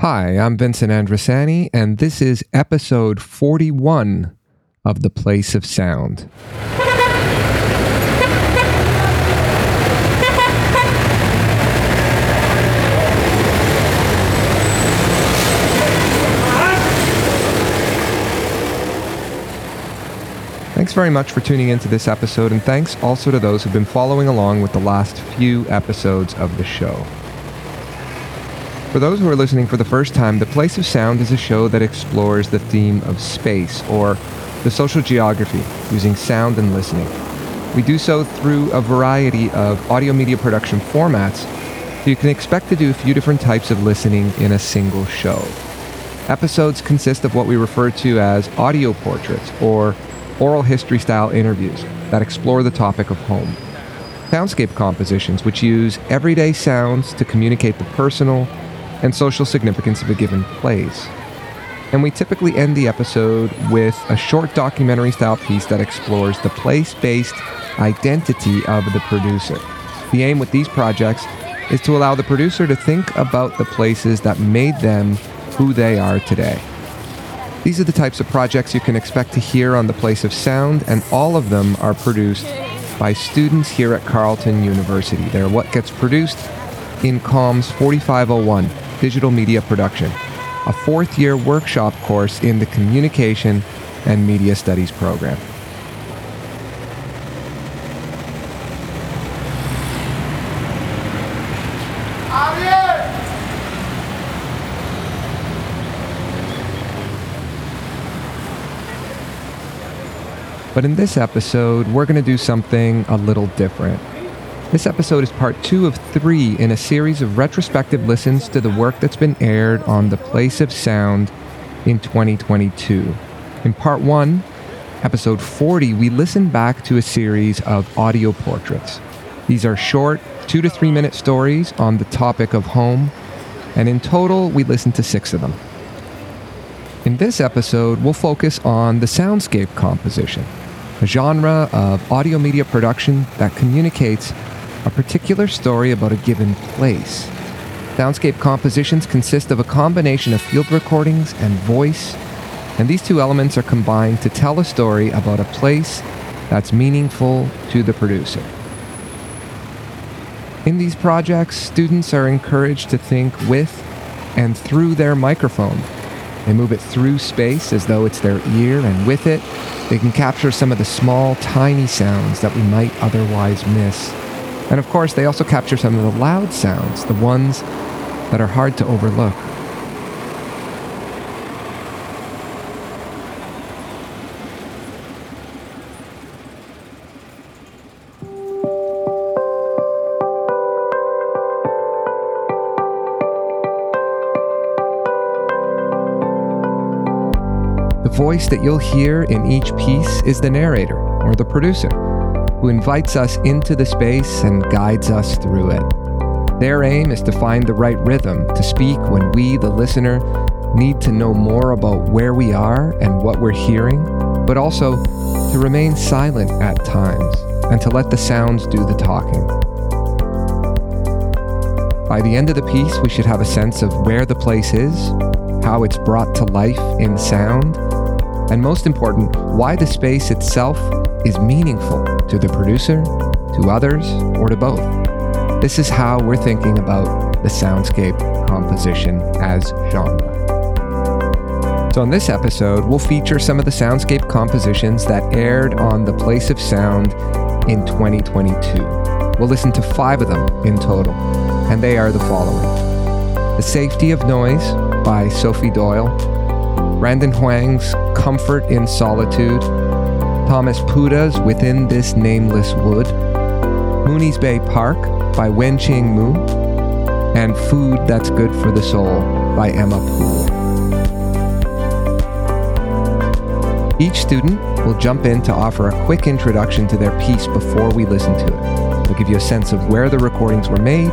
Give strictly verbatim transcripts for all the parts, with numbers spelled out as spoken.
Hi, I'm Vincent Andrasani, and this is episode forty-one of The Place of Sound. Thanks very much for tuning into this episode, and thanks also to those who've been following along with the last few episodes of the show. For those who are listening for the first time, The Place of Sound is a show that explores the theme of space, or the social geography, using sound and listening. We do so through a variety of audio media production formats, so you can expect to do a few different types of listening in a single show. Episodes consist of what we refer to as audio portraits, or oral history-style interviews that explore the topic of home. Soundscape compositions, which use everyday sounds to communicate the personal and social significance of a given place. And we typically end the episode with a short documentary-style piece that explores the place-based identity of the producer. The aim with these projects is to allow the producer to think about the places that made them who they are today. These are the types of projects you can expect to hear on The Place of Sound, and all of them are produced by students here at Carleton University. They're what gets produced in comms forty-five oh one, Digital Media Production, a fourth-year workshop course in the Communication and Media Studies program. But in this episode, we're going to do something a little different. This episode is part two of three in a series of retrospective listens to the work that's been aired on The Place of Sound in twenty twenty-two. In part one, episode forty, we listened back to a series of audio portraits. These are short, two to three minute stories on the topic of home, and in total, we listened to six of them. In this episode, we'll focus on the soundscape composition, a genre of audio media production that communicates a particular story about a given place. Soundscape compositions consist of a combination of field recordings and voice, and these two elements are combined to tell a story about a place that's meaningful to the producer. In these projects, students are encouraged to think with and through their microphone. They move it through space as though it's their ear, and with it, they can capture some of the small, tiny sounds that we might otherwise miss. And of course, they also capture some of the loud sounds, the ones that are hard to overlook. The voice that you'll hear in each piece is the narrator, or the producer, who invites us into the space and guides us through it. Their aim is to find the right rhythm to speak when we, the listener, need to know more about where we are and what we're hearing, but also to remain silent at times and to let the sounds do the talking. By the end of the piece, we should have a sense of where the place is, how it's brought to life in sound, and most important, why the space itself is meaningful to the producer, to others, or to both. This is how we're thinking about the soundscape composition as genre. So in this episode, we'll feature some of the soundscape compositions that aired on The Place of Sound in twenty twenty-two. We'll listen to five of them in total, and they are the following: The Safety of Noise by Sophie Doyle, Brandon Huang's Comfort in Solitude, Thomas Pouta's Within This Nameless Wood, Mooney's Bay Park by Wenqing Mu, and Food That's Good for the Soul by Emma Poole. Each student will jump in to offer a quick introduction to their piece before we listen to it. We'll give you a sense of where the recordings were made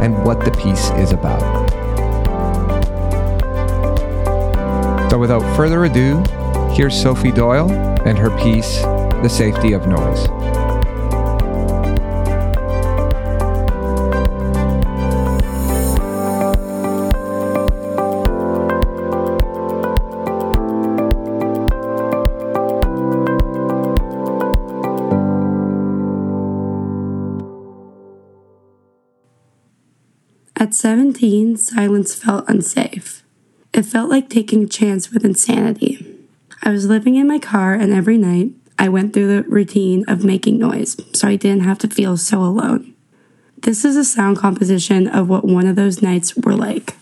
and what the piece is about. So without further ado, here's Sophie Doyle and her piece, The Safety of Noise. seventeen, silence felt unsafe. It felt like taking a chance with insanity. I was living in my car, and every night I went through the routine of making noise so I didn't have to feel so alone. This is a sound composition of what one of those nights were like.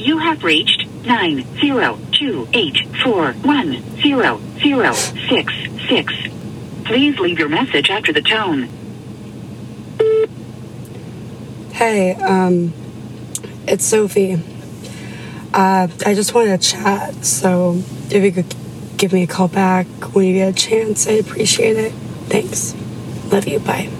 You have reached nine zero two eight four one zero zero six six. Please leave your message after the tone. Hey, um, it's Sophie. Uh, I just wanted to chat, so if you could give me a call back when you get a chance, I'd appreciate it. Thanks. Love you. Bye.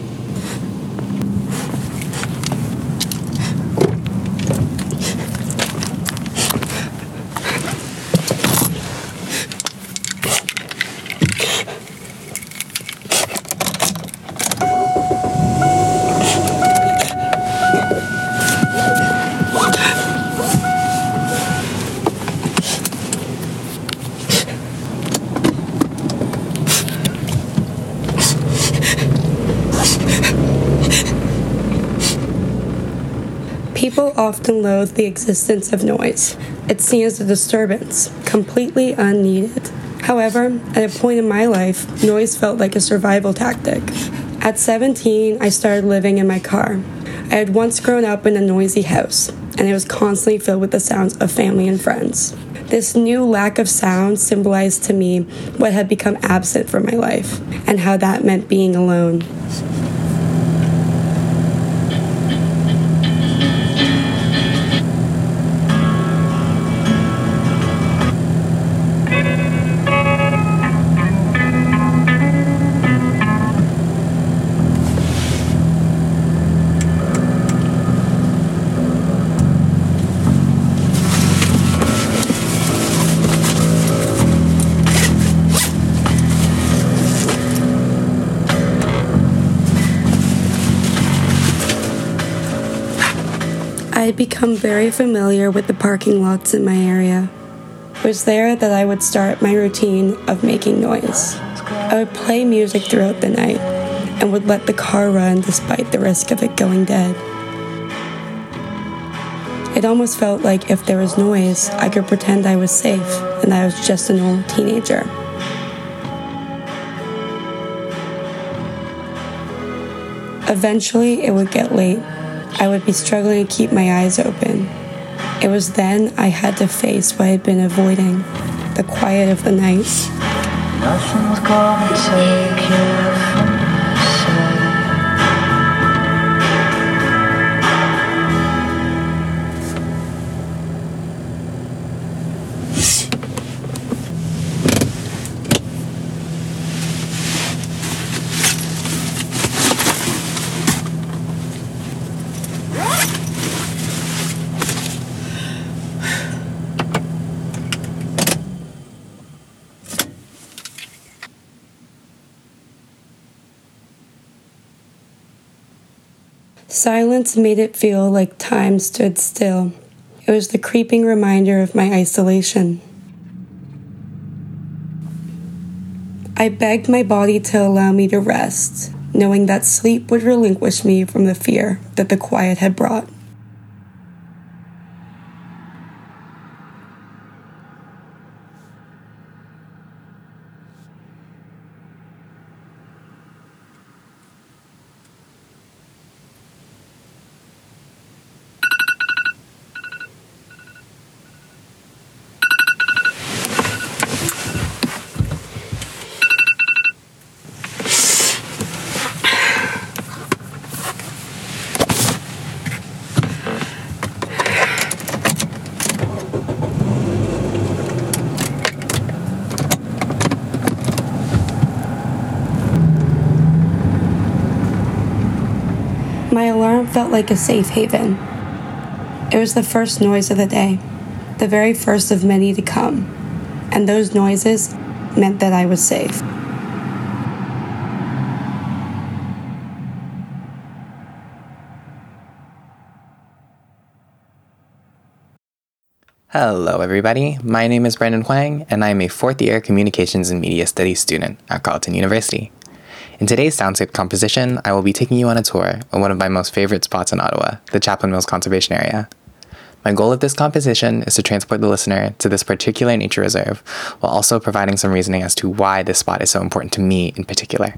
People often loathe the existence of noise. It's seen as a disturbance, completely unneeded. However, at a point in my life, noise felt like a survival tactic. At seventeen, I started living in my car. I had once grown up in a noisy house, and it was constantly filled with the sounds of family and friends. This new lack of sound symbolized to me what had become absent from my life, and how that meant being alone. I had become very familiar with the parking lots in my area. It was there that I would start my routine of making noise. I would play music throughout the night and would let the car run despite the risk of it going dead. It almost felt like if there was noise, I could pretend I was safe and I was just an old teenager. Eventually, it would get late. I would be struggling to keep my eyes open. It was then I had to face what I had been avoiding, the quiet of the night. Nothing's gonna take you from my side. Silence made it feel like time stood still. It was the creeping reminder of my isolation. I begged my body to allow me to rest, knowing that sleep would relinquish me from the fear that the quiet had brought. My alarm felt like a safe haven. It was the first noise of the day, the very first of many to come, and those noises meant that I was safe. Hello everybody, my name is Brandon Huang, and I am a fourth year Communications and Media Studies student at Carleton University. In today's soundscape composition, I will be taking you on a tour of one of my most favorite spots in Ottawa, the Chapman Mills Conservation Area. My goal of this composition is to transport the listener to this particular nature reserve, while also providing some reasoning as to why this spot is so important to me in particular.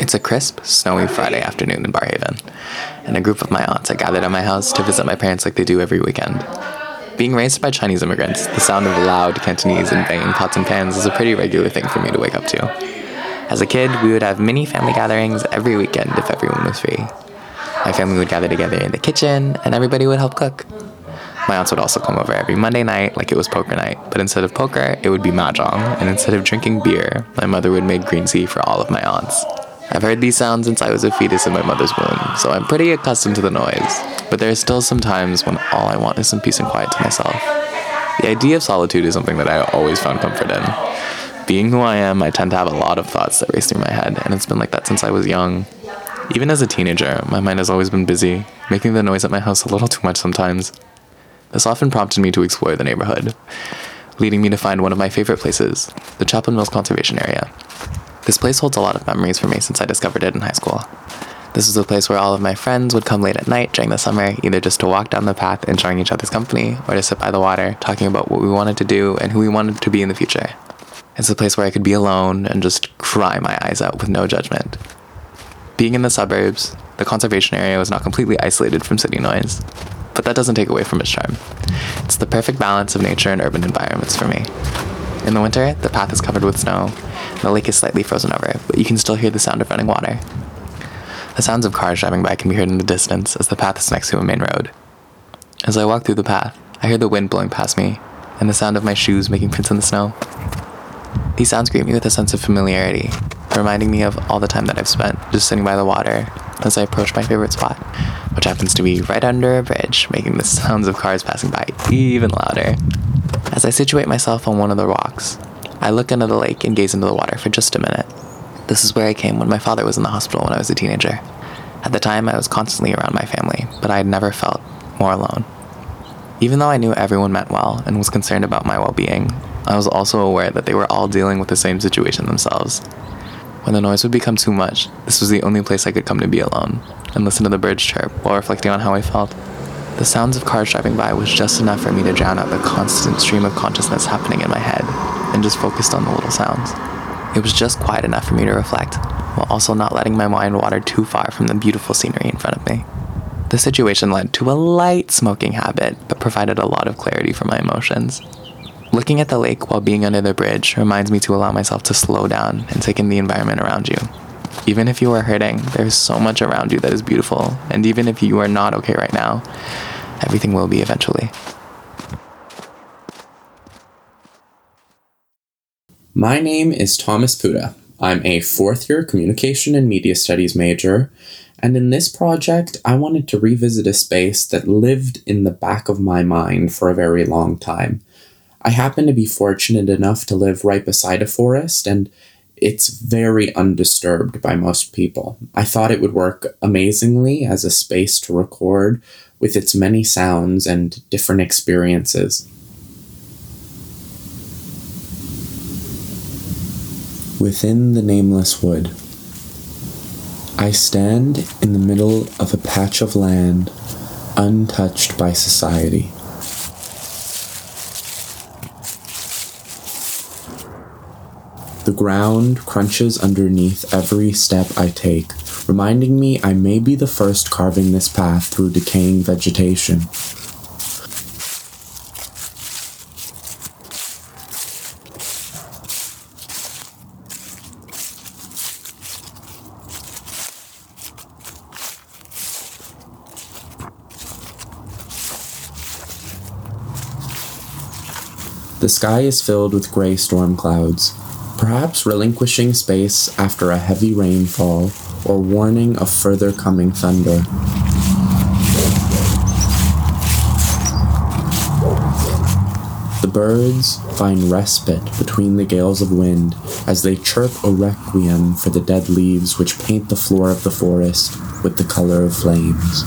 It's a crisp, snowy Friday afternoon in Barrhaven, and a group of my aunts are gathered at my house to visit my parents like they do every weekend. Being raised by Chinese immigrants, the sound of loud Cantonese and banging pots and pans is a pretty regular thing for me to wake up to. As a kid, we would have mini family gatherings every weekend if everyone was free. My family would gather together in the kitchen, and everybody would help cook. My aunts would also come over every Monday night like it was poker night, but instead of poker, it would be mahjong, and instead of drinking beer, my mother would make green tea for all of my aunts. I've heard these sounds since I was a fetus in my mother's womb, so I'm pretty accustomed to the noise, but there are still some times when all I want is some peace and quiet to myself. The idea of solitude is something that I always found comfort in. Being who I am, I tend to have a lot of thoughts that race through my head, and it's been like that since I was young. Even as a teenager, my mind has always been busy, making the noise at my house a little too much sometimes. This often prompted me to explore the neighborhood, leading me to find one of my favorite places, the Chapman Mills Conservation Area. This place holds a lot of memories for me since I discovered it in high school. This was a place where all of my friends would come late at night during the summer, either just to walk down the path enjoying each other's company, or to sit by the water talking about what we wanted to do and who we wanted to be in the future. It's a place where I could be alone and just cry my eyes out with no judgment. Being in the suburbs, the conservation area was not completely isolated from city noise, but that doesn't take away from its charm. It's the perfect balance of nature and urban environments for me. In the winter, the path is covered with snow, and the lake is slightly frozen over, but you can still hear the sound of running water. The sounds of cars driving by can be heard in the distance as the path is next to a main road. As I walk through the path, I hear the wind blowing past me, and the sound of my shoes making prints in the snow. These sounds greet me with a sense of familiarity, reminding me of all the time that I've spent just sitting by the water as I approach my favorite spot, which happens to be right under a bridge, making the sounds of cars passing by even louder. As I situate myself on one of the rocks, I look into the lake and gaze into the water for just a minute. This is where I came when my father was in the hospital when I was a teenager. At the time, I was constantly around my family, but I had never felt more alone. Even though I knew everyone meant well and was concerned about my well-being, I was also aware that they were all dealing with the same situation themselves. When the noise would become too much, this was the only place I could come to be alone and listen to the birds chirp while reflecting on how I felt. The sounds of cars driving by was just enough for me to drown out the constant stream of consciousness happening in my head, and just focused on the little sounds. It was just quiet enough for me to reflect, while also not letting my mind wander too far from the beautiful scenery in front of me. This situation led to a light smoking habit, but provided a lot of clarity for my emotions. Looking at the lake while being under the bridge reminds me to allow myself to slow down and take in the environment around you. Even if you are hurting, there is so much around you that is beautiful, and even if you are not okay right now, everything will be eventually. My name is Thomas Pouta. I'm a fourth-year Communication and Media Studies major, and in this project, I wanted to revisit a space that lived in the back of my mind for a very long time. I happen to be fortunate enough to live right beside a forest, and it's very undisturbed by most people. I thought it would work amazingly as a space to record with its many sounds and different experiences. Within the nameless wood, I stand in the middle of a patch of land untouched by society. The ground crunches underneath every step I take, reminding me I may be the first carving this path through decaying vegetation. The sky is filled with gray storm clouds, perhaps relinquishing space after a heavy rainfall or warning of further coming thunder. The birds find respite between the gales of wind as they chirp a requiem for the dead leaves which paint the floor of the forest. with the color of flames.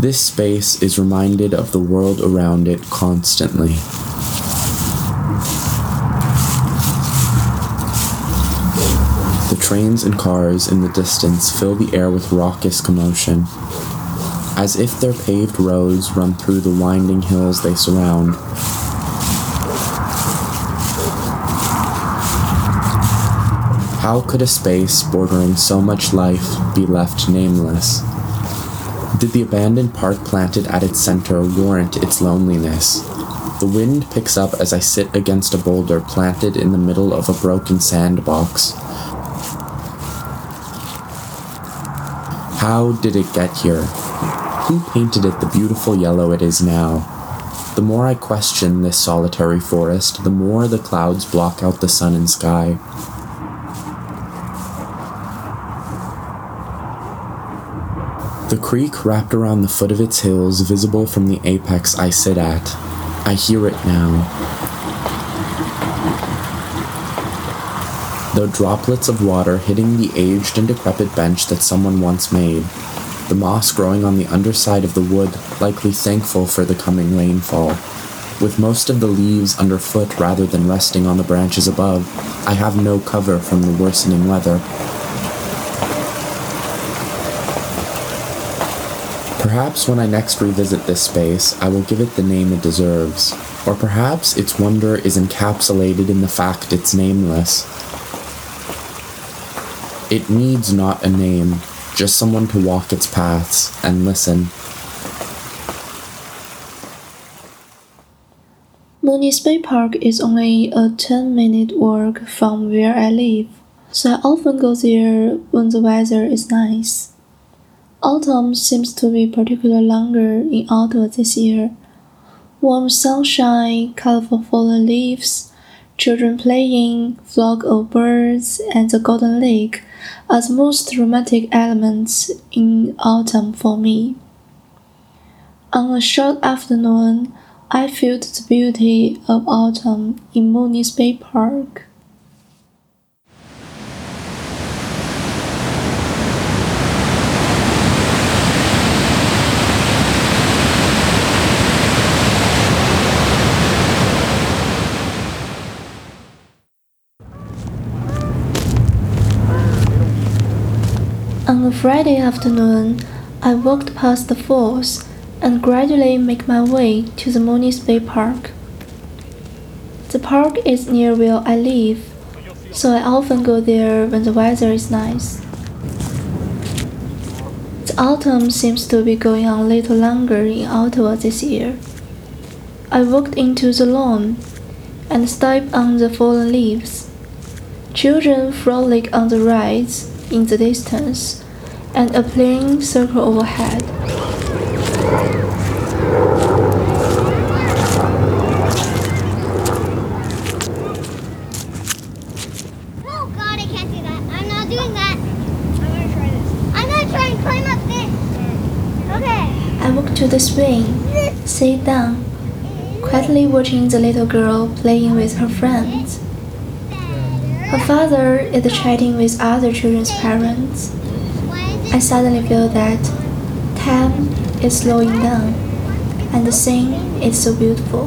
This space is reminded of the world around it constantly. The trains and cars in the distance fill the air with raucous commotion, as if their paved roads run through the winding hills they surround. How could a space bordering so much life be left nameless? Did the abandoned park planted at its center warrant its loneliness? The wind picks up as I sit against a boulder planted in the middle of a broken sandbox. How did it get here? Who painted it the beautiful yellow it is now? The more I question this solitary forest, the more the clouds block out the sun and sky. The creek wrapped around the foot of its hills, visible from the apex I sit at. I hear it now. Though droplets of water hitting the aged and decrepit bench that someone once made, the moss growing on the underside of the wood, likely thankful for the coming rainfall. With most of the leaves underfoot rather than resting on the branches above, I have no cover from the worsening weather. Perhaps when I next revisit this space, I will give it the name it deserves. Or perhaps its wonder is encapsulated in the fact it's nameless. It needs not a name, just someone to walk its paths and listen. Mooney's Bay Park is only a ten-minute walk from where I live, so I often go there when the weather is nice. Autumn seems to be particularly longer in Ottawa this year. Warm sunshine, colorful fallen leaves, children playing, flock of birds, and the Golden Lake are the most romantic elements in autumn for me. On a short afternoon, I felt the beauty of autumn in Mooney's Bay Park. On a Friday afternoon, I walked past the falls and gradually make my way to the Mooney's Bay Park. The park is near where I live, so I often go there when the weather is nice. The autumn seems to be going on a little longer in Ottawa this year. I walked into the lawn and stepped on the fallen leaves. Children frolic on the rides in the distance, and a plane circled overhead. Oh God, I can't do that. I'm not doing that. I'm gonna try this. I'm gonna try and climb up this. Okay. I walked to the swing, sat down, quietly watching the little girl playing with her friends. Her father is chatting with other children's parents. I suddenly feel that time is slowing down, and the scene is so beautiful.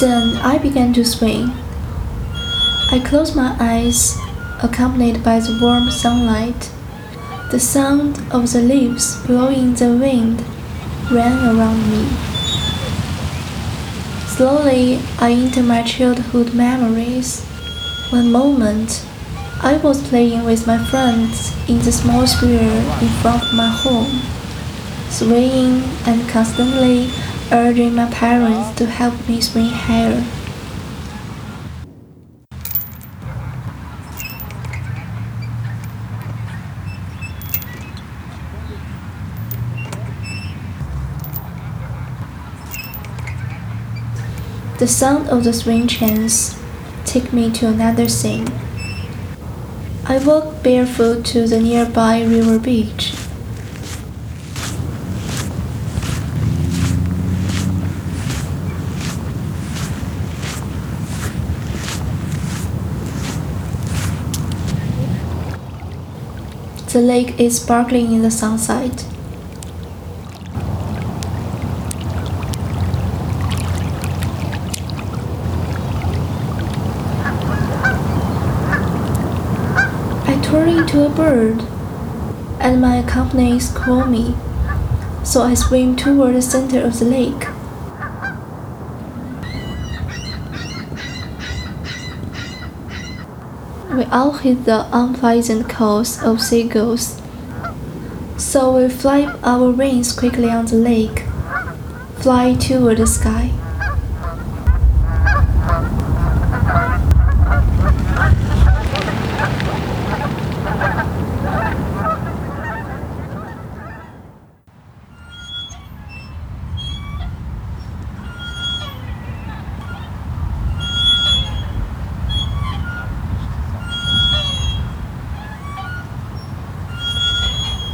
Then I began to swing. I closed my eyes, accompanied by the warm sunlight. The sound of the leaves blowing the wind ran around me. Slowly, I entered my childhood memories. One moment, I was playing with my friends in the small square in front of my home, swaying and constantly urging my parents to help me swing higher. The sound of the swing chains took me to another scene. I walked barefoot to the nearby river beach. The lake is sparkling in the sunlight. I turn into a bird, and my accompanist called me, so I swim toward the center of the lake. We all hate the unpleasant calls of seagulls, so we flap our wings quickly on the lake, fly toward the sky.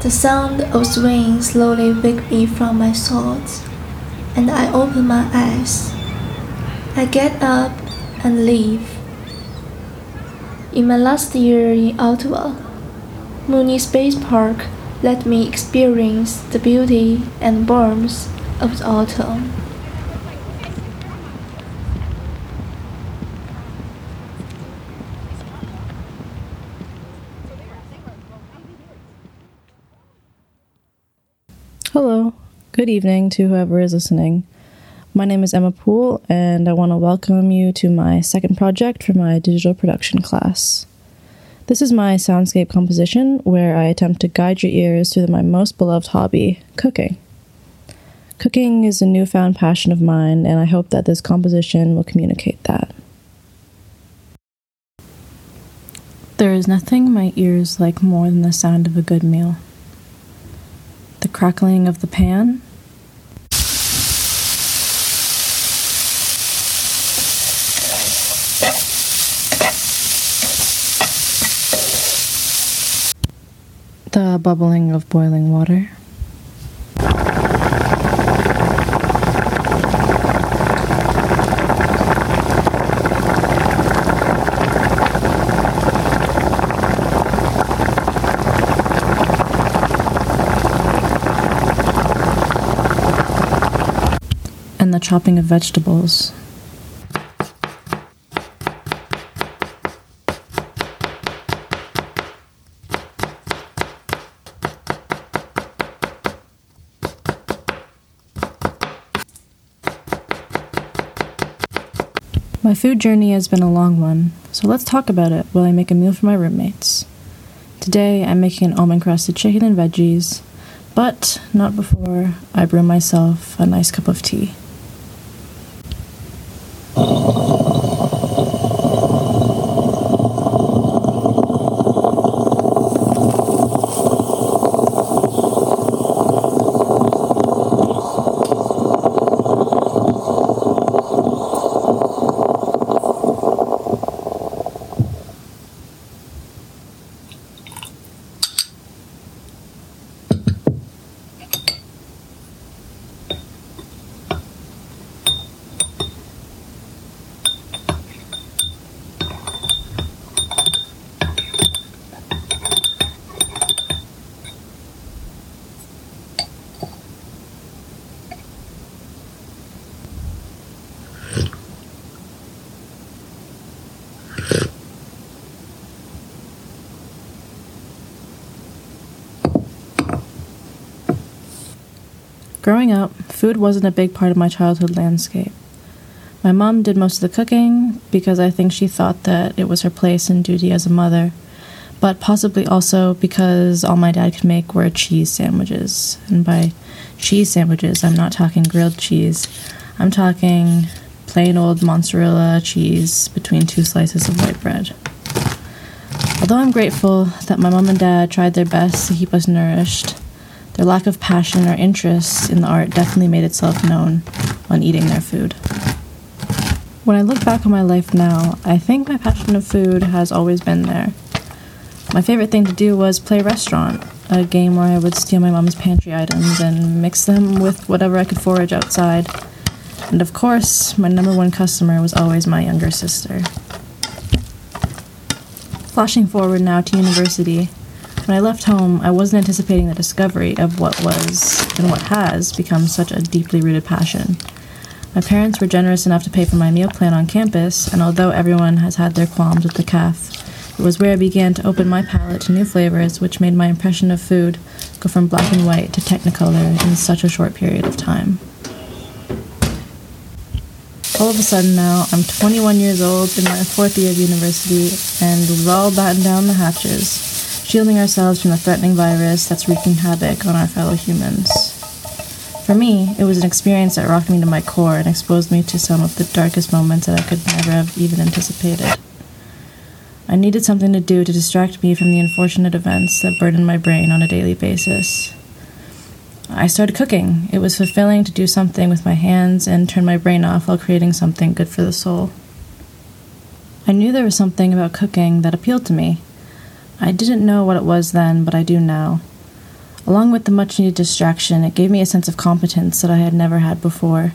The sound of swing slowly waked me from my thoughts, and I open my eyes. I get up and leave. In my last year in Ottawa, Mooney's Bay Park let me experience the beauty and warmth of the autumn. Hello. Good evening to whoever is listening. My name is Emma Poole, and I want to welcome you to my second project for my digital production class. This is my soundscape composition, where I attempt to guide your ears through my most beloved hobby, cooking. Cooking is a newfound passion of mine, and I hope that this composition will communicate that. There is nothing my ears like more than the sound of a good meal. The crackling of the pan, the bubbling of boiling water, and the chopping of vegetables. My food journey has been a long one, so let's talk about it while I make a meal for my roommates. Today I'm making an almond crusted chicken and veggies, but not before I brew myself a nice cup of tea. Growing up, food wasn't a big part of my childhood landscape. My mom did most of the cooking because I think she thought that it was her place and duty as a mother, but possibly also because all my dad could make were cheese sandwiches. And by cheese sandwiches, I'm not talking grilled cheese. I'm talking plain old mozzarella cheese between two slices of white bread. Although I'm grateful that my mom and dad tried their best to keep us nourished, their lack of passion or interest in the art definitely made itself known when eating their food. When I look back on my life now, I think my passion of food has always been there. My favorite thing to do was play restaurant, a game where I would steal my mom's pantry items and mix them with whatever I could forage outside. And of course, my number one customer was always my younger sister. Flashing forward now to university, when I left home, I wasn't anticipating the discovery of what was and what has become such a deeply rooted passion. My parents were generous enough to pay for my meal plan on campus, and although everyone has had their qualms with the C A F, it was where I began to open my palate to new flavors, which made my impression of food go from black and white to technicolor in such a short period of time. All of a sudden now, I'm twenty-one years old in my fourth year of university, and we've all battened down the hatches, shielding ourselves from the threatening virus that's wreaking havoc on our fellow humans. For me, it was an experience that rocked me to my core and exposed me to some of the darkest moments that I could never have even anticipated. I needed something to do to distract me from the unfortunate events that burdened my brain on a daily basis. I started cooking. It was fulfilling to do something with my hands and turn my brain off while creating something good for the soul. I knew there was something about cooking that appealed to me. I didn't know what it was then, but I do now. Along with the much-needed distraction, it gave me a sense of competence that I had never had before.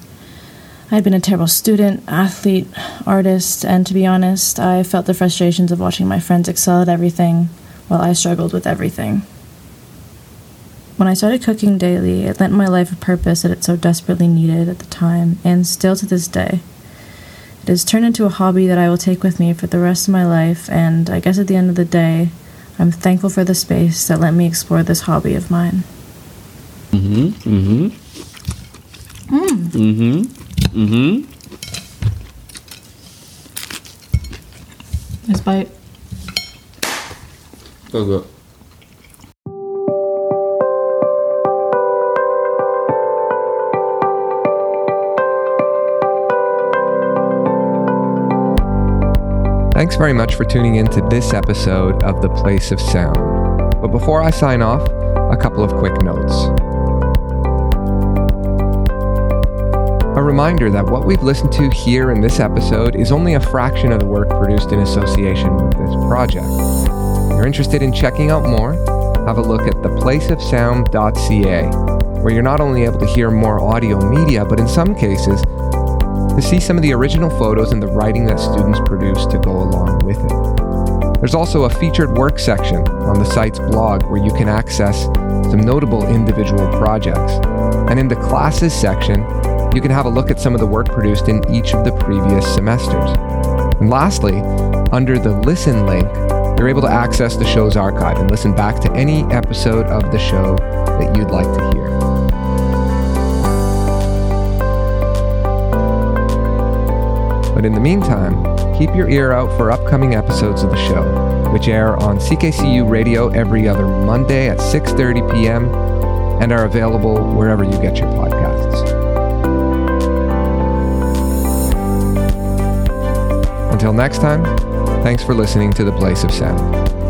I had been a terrible student, athlete, artist, and to be honest, I felt the frustrations of watching my friends excel at everything while I struggled with everything. When I started cooking daily, it lent my life a purpose that it so desperately needed at the time, and still to this day. It has turned into a hobby that I will take with me for the rest of my life, and I guess at the end of the day, I'm thankful for the space that let me explore this hobby of mine. Mm-hmm. Mm-hmm. Mm. Mm-hmm. Mm-hmm. Nice bite. So good. Thanks very much for tuning in to this episode of The Place of Sound. But before I sign off, a couple of quick notes. A reminder that what we've listened to here in this episode is only a fraction of the work produced in association with this project. If you're interested in checking out more, have a look at the place of sound dot c a, where you're not only able to hear more audio media, but in some cases, to see some of the original photos and the writing that students produce to go along with it. There's also a featured work section on the site's blog where you can access some notable individual projects. And in the classes section, you can have a look at some of the work produced in each of the previous semesters. And lastly, under the listen link, you're able to access the show's archive and listen back to any episode of the show that you'd like to hear. But in the meantime, keep your ear out for upcoming episodes of the show, which air on C K C U Radio every other Monday at six thirty p.m. and are available wherever you get your podcasts. Until next time, thanks for listening to The Place of Sound.